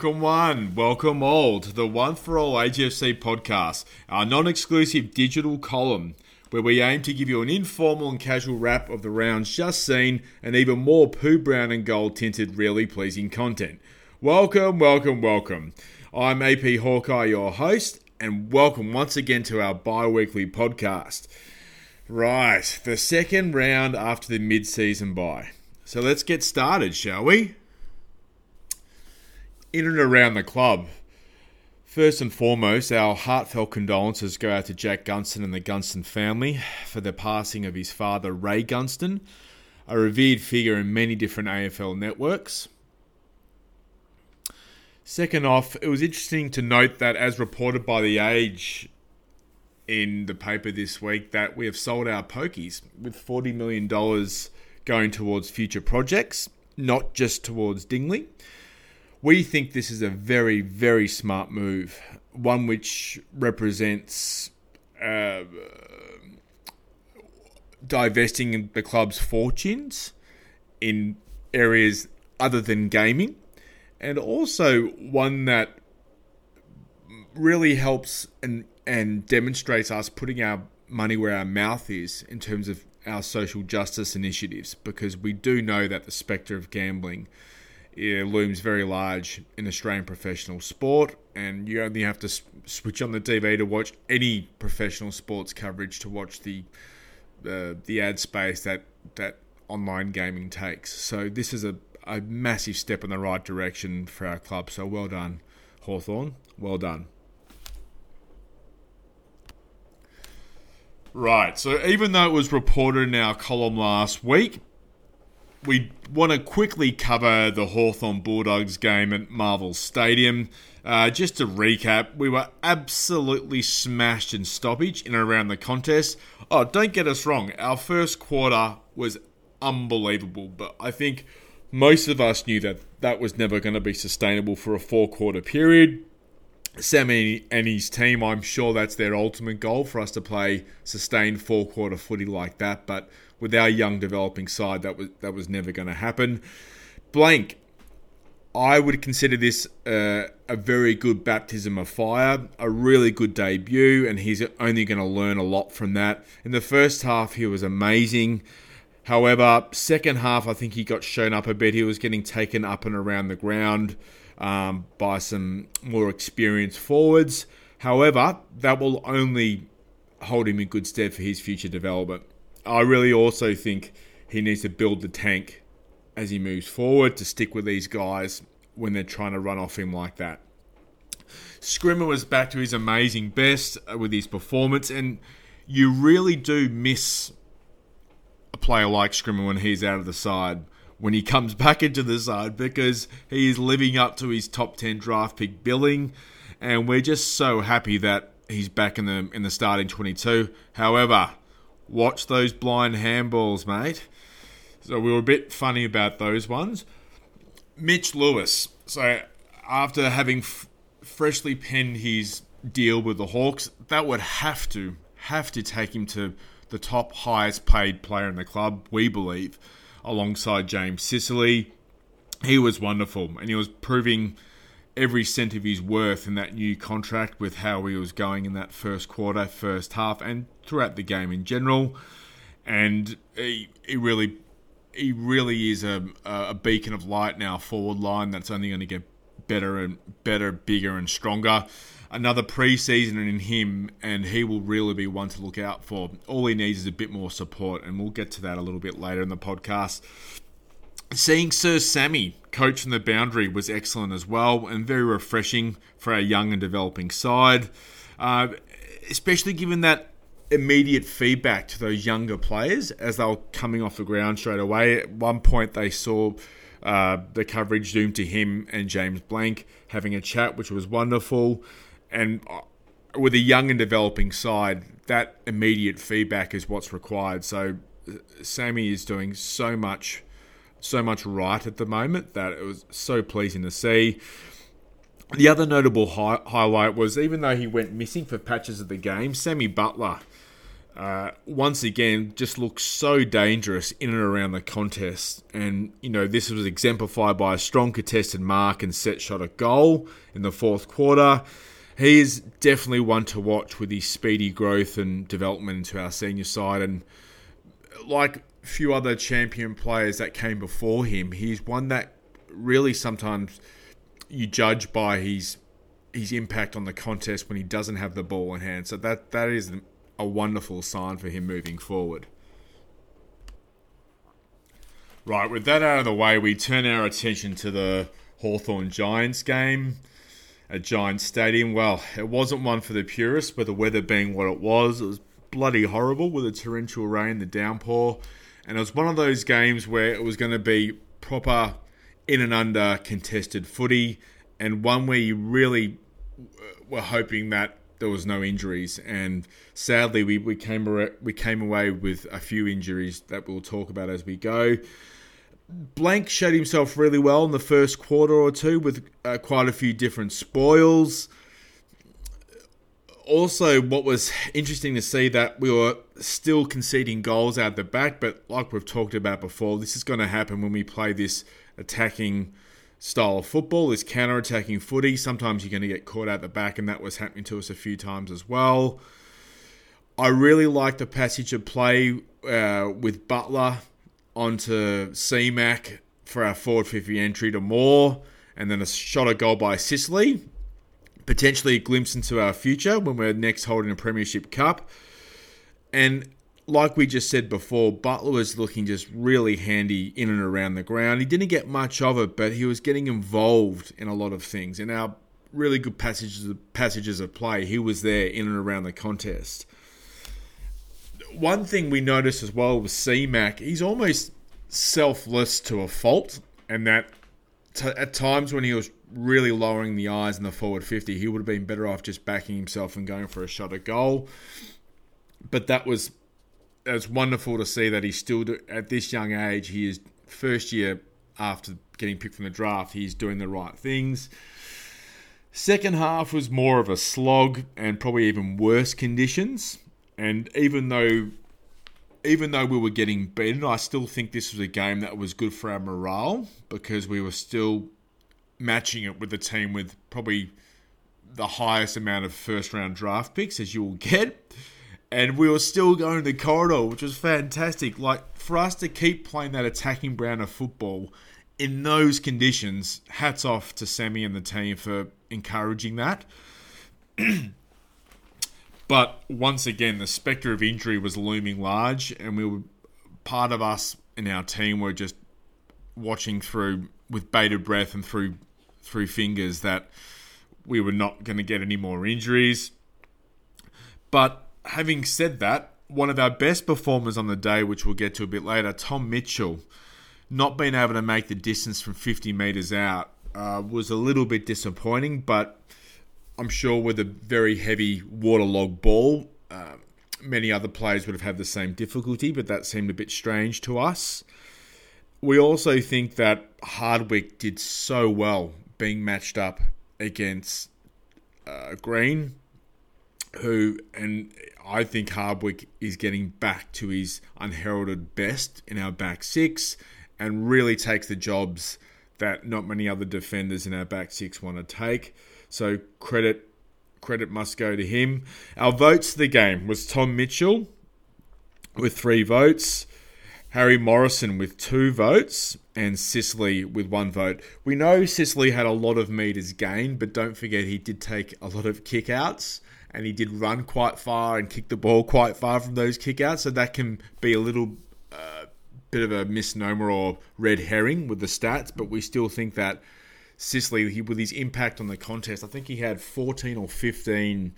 Welcome one, welcome all to the One for All AGFC podcast, our non-exclusive digital column where we aim to give you an informal and casual wrap of the rounds just seen and even more poo-brown and gold-tinted really pleasing content. Welcome, welcome, welcome. I'm AP Hawkeye, your host, and welcome once again to our bi-weekly podcast. Right, the second round after the mid-season bye. So let's get started, shall we? In and around the club. First and foremost, our heartfelt condolences go out to Jack Gunston and the Gunston family for the passing of his father, Ray Gunston, a revered figure in many different AFL networks. Second off, it was interesting to note that, as reported by The Age in the paper this week, that we have sold our pokies, with $40 million going towards future projects, not just towards Dingley. We think this is a very, very smart move, one which represents divesting the club's fortunes in areas other than gaming, and also one that really helps and demonstrates us putting our money where our mouth is in terms of our social justice initiatives, because we do know that the spectre of gambling looms very large in Australian professional sport, and you only have to switch on the TV to watch any professional sports coverage to watch the ad space that online gaming takes. So this is a massive step in the right direction for our club. So well done, Hawthorn. Well done. Right, so even though it was reported in our column last week, we want to quickly cover the Hawthorn Bulldogs game at Marvel Stadium. Just to recap, we were absolutely smashed in stoppage in and around the contest. Oh, don't get us wrong. Our first quarter was unbelievable, but I think most of us knew that that was never going to be sustainable for a four-quarter period. Sammy and his team, I'm sure that's their ultimate goal, for us to play sustained four-quarter footy like that, but with our young developing side, that was never going to happen. Blank, I would consider this a very good baptism of fire, a really good debut, and he's only going to learn a lot from that. In the first half, he was amazing. However, second half, I think he got shown up a bit. He was getting taken up and around the ground by some more experienced forwards. However, that will only hold him in good stead for his future development. I really also think he needs to build the tank as he moves forward to stick with these guys when they're trying to run off him like that. Scrimmer was back to his amazing best with his performance, and you really do miss a player like Scrimmer when he's out of the side, when he comes back into the side, because he is living up to his top 10 draft pick billing, and we're just so happy that he's back in the starting 22. However, watch those blind handballs, mate. So we were a bit funny about those ones. Mitch Lewis. So after having freshly penned his deal with the Hawks, that would have to take him to the top highest paid player in the club, we believe, alongside James Sicily. He was wonderful, and he was proving every cent of his worth in that new contract with how he was going in that first quarter, first half, and throughout the game in general. And he really is a beacon of light now, forward line that's only going to get better and better, bigger and stronger. Another pre-season in him, and he will really be one to look out for. All he needs is a bit more support, and we'll get to that a little bit later in the podcast. Seeing Sir Sammy coach from the boundary was excellent as well, and very refreshing for our young and developing side, especially given that immediate feedback to those younger players as they were coming off the ground straight away. At one point, they saw the coverage zoomed to him and James Blank having a chat, which was wonderful. And with a young and developing side, that immediate feedback is what's required. So Sammy is doing so much right at the moment that it was so pleasing to see. The other notable highlight was, even though he went missing for patches of the game, Sammy Butler once again, just looks so dangerous in and around the contest. And, you know, this was exemplified by a strong contested mark and set shot at goal in the fourth quarter. He is definitely one to watch with his speedy growth and development into our senior side. And like a few other champion players that came before him, he's one that really sometimes you judge by his impact on the contest when he doesn't have the ball in hand. So that is a wonderful sign for him moving forward. Right, with that out of the way, we turn our attention to the Hawthorn Giants game at Giants Stadium. Well, it wasn't one for the purists, but the weather being what it was bloody horrible with the torrential rain, the downpour, and it was one of those games where it was going to be proper in and under contested footy, and one where you really were hoping that there was no injuries, and sadly we came away with a few injuries that we'll talk about as we go. Blank showed himself really well in the first quarter or two with quite a few different spoils. Also, what was interesting to see that we were still conceding goals out the back, but like we've talked about before, this is going to happen when we play this attacking style of football, this counter-attacking footy. Sometimes you're going to get caught out the back, and that was happening to us a few times as well. I really liked the passage of play with Butler onto C-Mac for our forward 50 entry to Moore, and then a shot at goal by Sicily. Potentially a glimpse into our future when we're next holding a Premiership Cup. And like we just said before, Butler was looking just really handy in and around the ground. He didn't get much of it, but he was getting involved in a lot of things. In our really good passages of play, he was there in and around the contest. One thing we noticed as well with C-Mac, he's almost selfless to a fault, and that at times when he was really lowering the eyes in the forward 50, he would have been better off just backing himself and going for a shot at goal. But that was... it's wonderful to see that he's still, at this young age, he is first year after getting picked from the draft, he's doing the right things. Second half was more of a slog and probably even worse conditions. And even though we were getting beaten, I still think this was a game that was good for our morale because we were still matching it with the team with probably the highest amount of first-round draft picks as you will get. And we were still going to the corridor, which was fantastic. Like, for us to keep playing that attacking brand of football in those conditions, hats off to Sammy and the team for encouraging that. But once again, the spectre of injury was looming large, and part of us in our team were just watching through with bated breath and through fingers that we were not going to get any more injuries. But having said that, one of our best performers on the day, which we'll get to a bit later, Tom Mitchell, not being able to make the distance from 50 metres out, was a little bit disappointing, but I'm sure with a very heavy waterlogged ball, many other players would have had the same difficulty, but that seemed a bit strange to us. We also think that Hardwick did so well being matched up against Green, and I think Hardwick is getting back to his unheralded best in our back six and really takes the jobs that not many other defenders in our back six want to take. So credit must go to him. Our votes of the game was Tom Mitchell with 3 votes, Harry Morrison with 2 votes, and Sicily with 1 vote. We know Sicily had a lot of metres gained, but don't forget he did take a lot of kickouts. And he did run quite far and kick the ball quite far from those kickouts. So that can be a little bit of a misnomer or red herring with the stats. But we still think that Sicily, with his impact on the contest, I think he had 14 or 15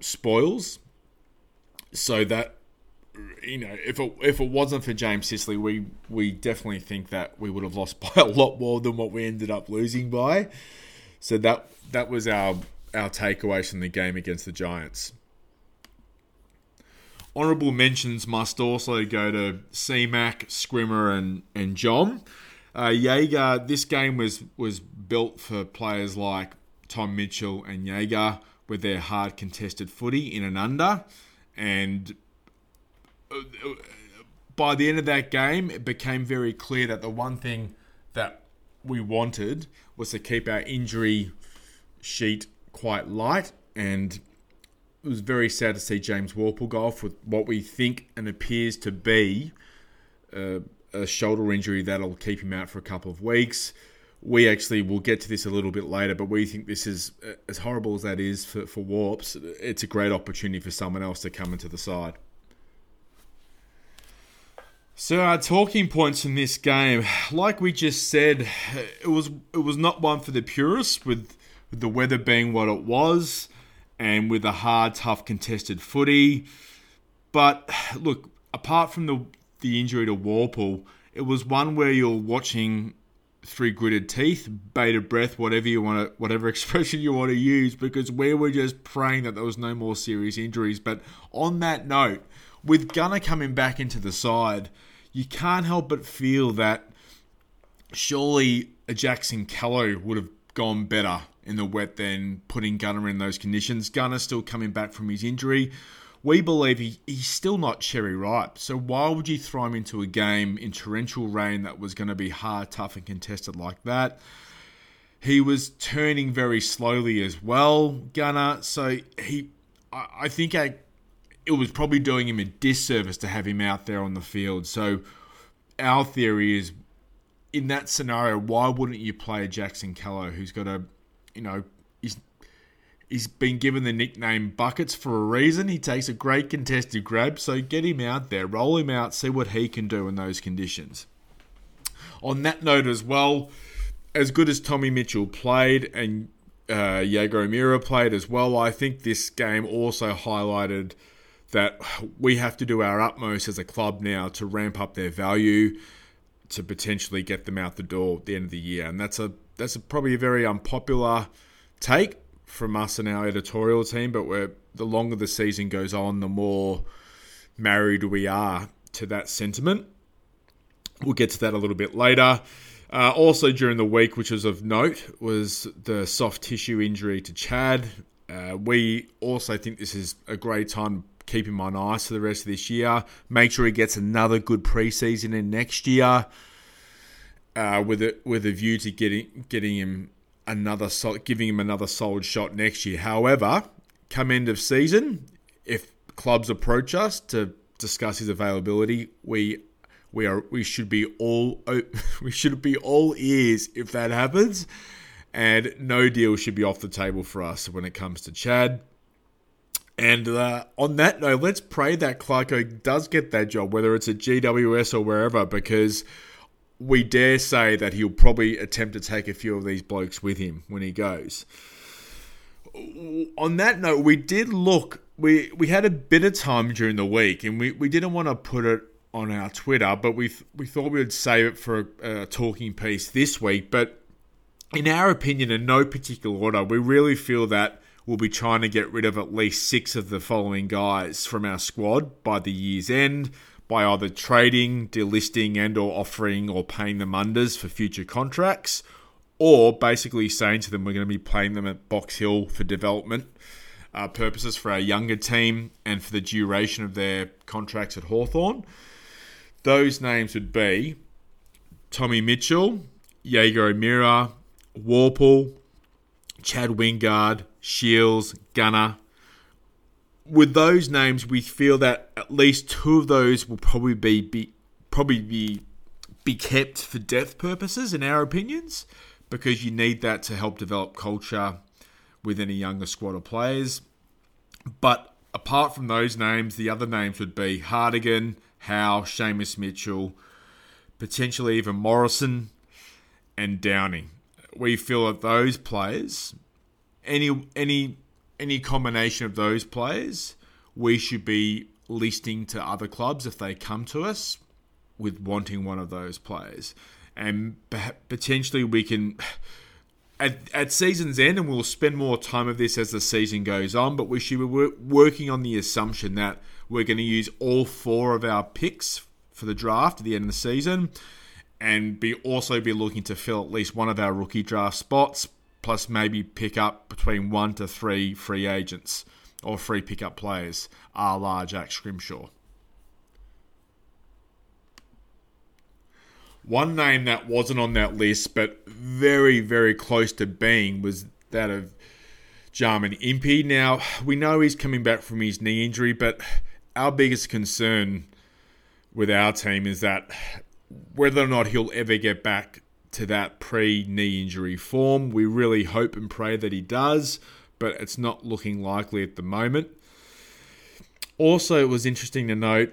spoils. So that, you know, if it wasn't for James Sicily, we definitely think that we would have lost by a lot more than what we ended up losing by. So that was our takeaways from the game against the Giants. Honourable mentions must also go to C-Mac, Scrimmer and John. Jaeger, this game was built for players like Tom Mitchell and Jaeger with their hard contested footy in and under. And by the end of that game, it became very clear that the one thing that we wanted was to keep our injury sheet quite light, and it was very sad to see James Worpel go off with what we think and appears to be a shoulder injury that'll keep him out for a couple of weeks. We actually will get to this a little bit later, but we think this is, as horrible as that is for Warps, it's a great opportunity for someone else to come into the side. So our talking points from this game, like we just said, it was not one for the purists, with the weather being what it was and with a hard, tough, contested footy. But look, apart from the injury to Walpole, it was one where you're watching through gritted teeth, bated breath, whatever expression you want to use, because we were just praying that there was no more serious injuries. But on that note, with Gunner coming back into the side, you can't help but feel that surely a Jackson Callow would have gone better in the wet than putting Gunner in those conditions. Gunner still coming back from his injury. We believe he's still not cherry ripe. So why would you throw him into a game in torrential rain that was going to be hard, tough and contested like that? He was turning very slowly as well, Gunner. So it was probably doing him a disservice to have him out there on the field. So our theory is, in that scenario, why wouldn't you play Jackson Callow, who's got a, he's been given the nickname Buckets for a reason. He takes a great contested grab, so get him out there, roll him out, see what he can do in those conditions. On that note as well, as good as Tommy Mitchell played and Jaeger O'Meara played as well, I think this game also highlighted that we have to do our utmost as a club now to ramp up their value to potentially get them out the door at the end of the year. And that's probably a very unpopular take from us and our editorial team, but the longer the season goes on, the more married we are to that sentiment. We'll get to that a little bit later. Also during the week, which was of note, was the soft tissue injury to Chad. We also think this is a great time to keep him on ice for the rest of this year. Make sure he gets another good preseason in next year with a view to getting him giving him another solid shot next year. However, come end of season, if clubs approach us to discuss his availability, we should be all ears if that happens, and no deal should be off the table for us when it comes to Chad. And on that note, let's pray that Clarko does get that job, whether it's at GWS or wherever, because we dare say that he'll probably attempt to take a few of these blokes with him when he goes. On that note, we did look... We had a bit of time during the week, and we didn't want to put it on our Twitter, but we thought we would save it for a talking piece this week. But in our opinion, in no particular order, we really feel that we'll be trying to get rid of at least 6 of the following guys from our squad by the year's end, by either trading, delisting and or offering or paying them unders for future contracts, or basically saying to them we're going to be playing them at Box Hill for development purposes for our younger team and for the duration of their contracts at Hawthorn. Those names would be Tommy Mitchell, Jaeger O'Meara, Walpole, Chad Wingard, Shields, Gunner. With those names, we feel that at least 2 of those will probably be kept for depth purposes, in our opinions, because you need that to help develop culture with any younger squad of players. But apart from those names, the other names would be Hardigan, Howe, Seamus Mitchell, potentially even Morrison and Downing. We feel that those players, any combination of those players, we should be listing to other clubs if they come to us with wanting one of those players. And potentially we can, at season's end, and we'll spend more time of this as the season goes on, but we should be working on the assumption that we're going to use all 4 of our picks for the draft at the end of the season, and also be looking to fill at least one of our rookie draft spots, plus maybe pick up between 1 to 3 free agents or free pickup players, a la Jack Scrimshaw. One name that wasn't on that list, but very, very close to being, was that of Jarman Impey. Now, we know he's coming back from his knee injury, but our biggest concern with our team is that whether or not he'll ever get back to that pre-knee injury form. We really hope and pray that he does, but it's not looking likely at the moment. Also, it was interesting to note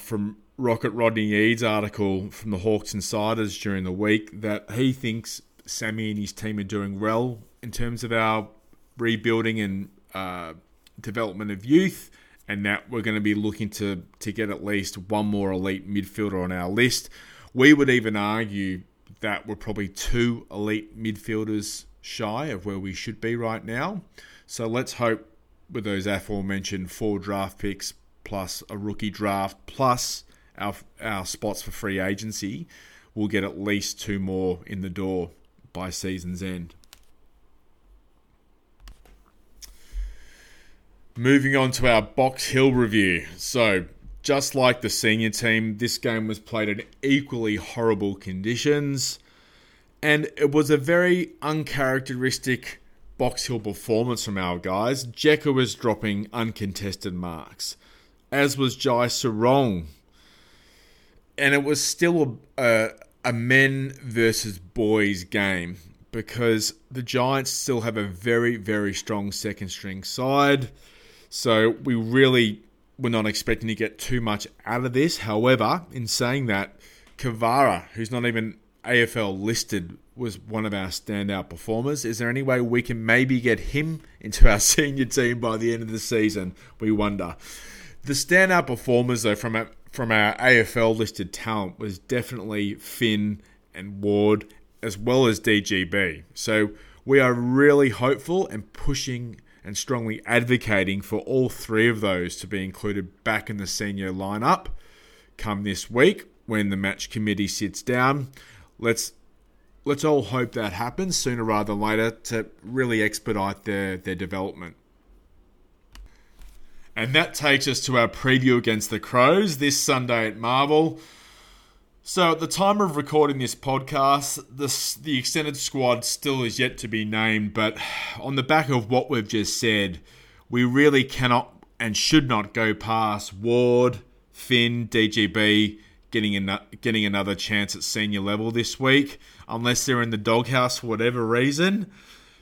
from Rocket Rodney Eade's article from the Hawks Insiders during the week that he thinks Sammy and his team are doing well in terms of our rebuilding and development of youth, and that we're going to be looking to get at least one more elite midfielder on our list. We would even argue that we're probably two elite midfielders shy of where we should be right now. So let's hope with those aforementioned 4 draft picks plus a rookie draft plus our spots for free agency, we'll get at least 2 more in the door by season's end. Moving on to our Box Hill review. So, just like the senior team, this game was played in equally horrible conditions, and it was a very uncharacteristic Box Hill performance from our guys. Jekka was dropping uncontested marks, as was Jai Sarong. And it was still a men versus boys game, because the Giants still have a very, very strong second string side. So we really were not expecting to get too much out of this. However, in saying that, Kavara, who's not even AFL listed, was one of our standout performers. Is there any way we can maybe get him into our senior team by the end of the season? We wonder. The standout performers, though, from our AFL listed talent was definitely Finn and Ward, as well as DGB. So we are really hopeful and pushing and strongly advocating for all 3 of those to be included back in the senior lineup come this week when the match committee sits down. Let's all hope that happens sooner rather than later to really expedite their development. And that takes us to our preview against the Crows this Sunday at Marvel. So at the time of recording this podcast, the extended squad still is yet to be named, but on the back of what we've just said, we really cannot and should not go past Ward, Finn, DGB getting another chance at senior level this week, unless they're in the doghouse for whatever reason.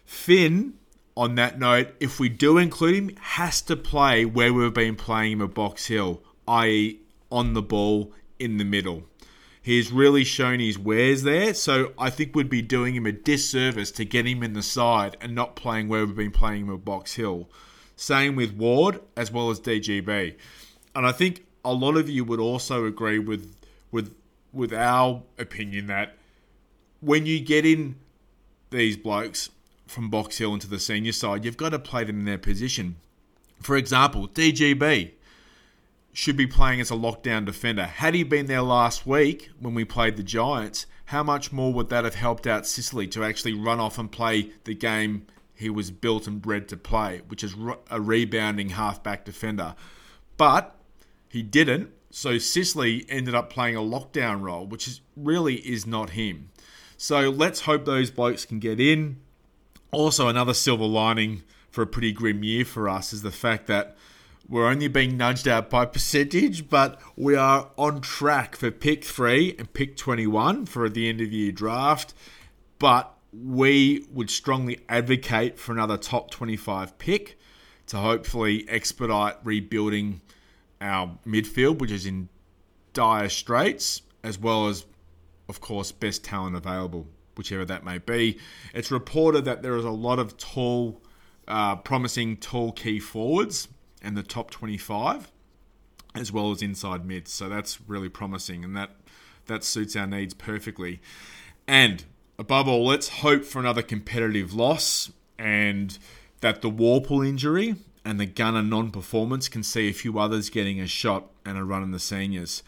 Finn, on that note, if we do include him, has to play where we've been playing him at Box Hill, i.e. on the ball, in the middle. He's really shown his wares there, so I think we'd be doing him a disservice to get him in the side and not playing where we've been playing him at Box Hill. Same with Ward, as well as DGB. And I think a lot of you would also agree with our opinion that when you get in these blokes from Box Hill into the senior side, you've got to play them in their position. For example, DGB should be playing as a lockdown defender. Had he been there last week when we played the Giants, how much more would that have helped out Sicily to actually run off and play the game he was built and bred to play, which is a rebounding halfback defender? But he didn't, so Sicily ended up playing a lockdown role, which really is not him. So let's hope those blokes can get in. Also, another silver lining for a pretty grim year for us is the fact that we're only being nudged out by percentage, but we are on track for pick 3 and pick 21 for the end-of-year draft. But we would strongly advocate for another top 25 pick to hopefully expedite rebuilding our midfield, which is in dire straits, as well as, of course, best talent available, whichever that may be. It's reported that there is a lot of promising tall key forwards and the top 25, as well as inside mids. So that's really promising, and that suits our needs perfectly. And above all, let's hope for another competitive loss, and that the Walpole injury and the Gunner non-performance can see a few others getting a shot and a run in the seniors.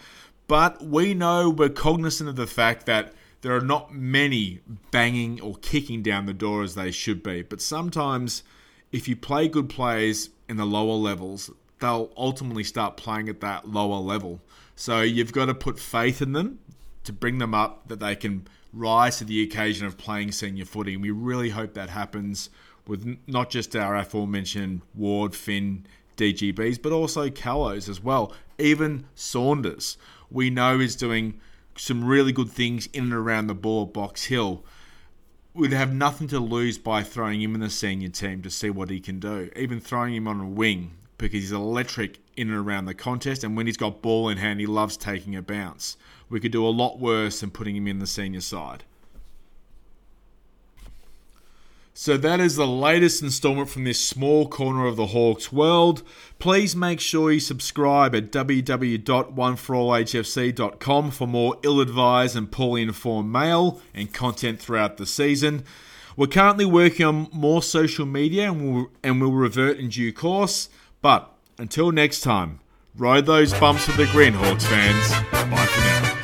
But we know, we're cognizant of the fact that there are not many banging or kicking down the door as they should be. But sometimes, if you play good players in the lower levels, they'll ultimately start playing at that lower level. So you've got to put faith in them to bring them up, that they can rise to the occasion of playing senior footy. And we really hope that happens with not just our aforementioned Ward, Finn, DGBs, but also Callows as well. Even Saunders, we know, is doing some really good things in and around the ball at Box Hill. We'd have nothing to lose by throwing him in the senior team to see what he can do. Even throwing him on a wing, because he's electric in and around the contest, and when he's got ball in hand, he loves taking a bounce. We could do a lot worse than putting him in the senior side. So that is the latest instalment from this small corner of the Hawks world. Please make sure you subscribe at www.oneforallhfc.com for more ill-advised and poorly informed mail and content throughout the season. We're currently working on more social media, and we'll revert in due course. But until next time, ride those bumps with the Green, Hawks fans. Bye for now.